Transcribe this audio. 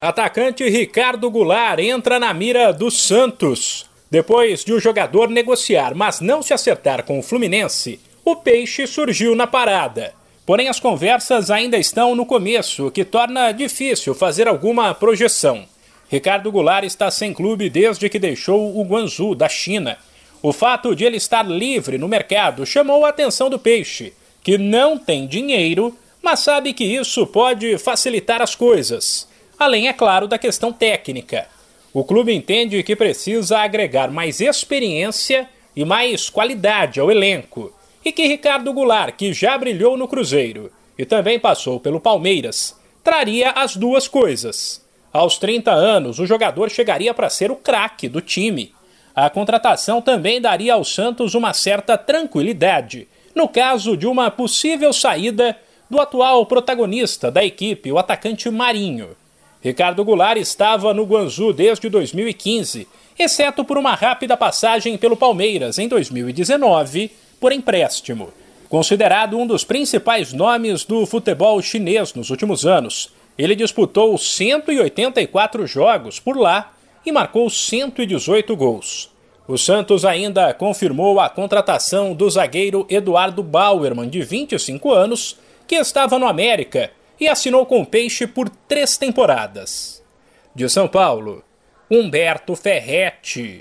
Atacante Ricardo Goulart entra na mira do Santos. Depois de o jogador negociar, mas não se acertar com o Fluminense, o Peixe surgiu na parada. Porém, as conversas ainda estão no começo, o que torna difícil fazer alguma projeção. Ricardo Goulart está sem clube desde que deixou o Guangzhou, da China. O fato de ele estar livre no mercado chamou a atenção do Peixe, que não tem dinheiro, mas sabe que isso pode facilitar as coisas. Além, é claro, da questão técnica. O clube entende que precisa agregar mais experiência e mais qualidade ao elenco. E que Ricardo Goulart, que já brilhou no Cruzeiro e também passou pelo Palmeiras, traria as duas coisas. Aos 30 anos, o jogador chegaria para ser o craque do time. A contratação também daria ao Santos uma certa tranquilidade, no caso de uma possível saída do atual protagonista da equipe, o atacante Marinho. Ricardo Goulart estava no Guangzhou desde 2015, exceto por uma rápida passagem pelo Palmeiras em 2019 por empréstimo. Considerado um dos principais nomes do futebol chinês nos últimos anos, ele disputou 184 jogos por lá e marcou 118 gols. O Santos ainda confirmou a contratação do zagueiro Eduardo Bauerman, de 25 anos, que estava no América, e assinou com o Peixe por 3 temporadas. De São Paulo, Humberto Ferretti.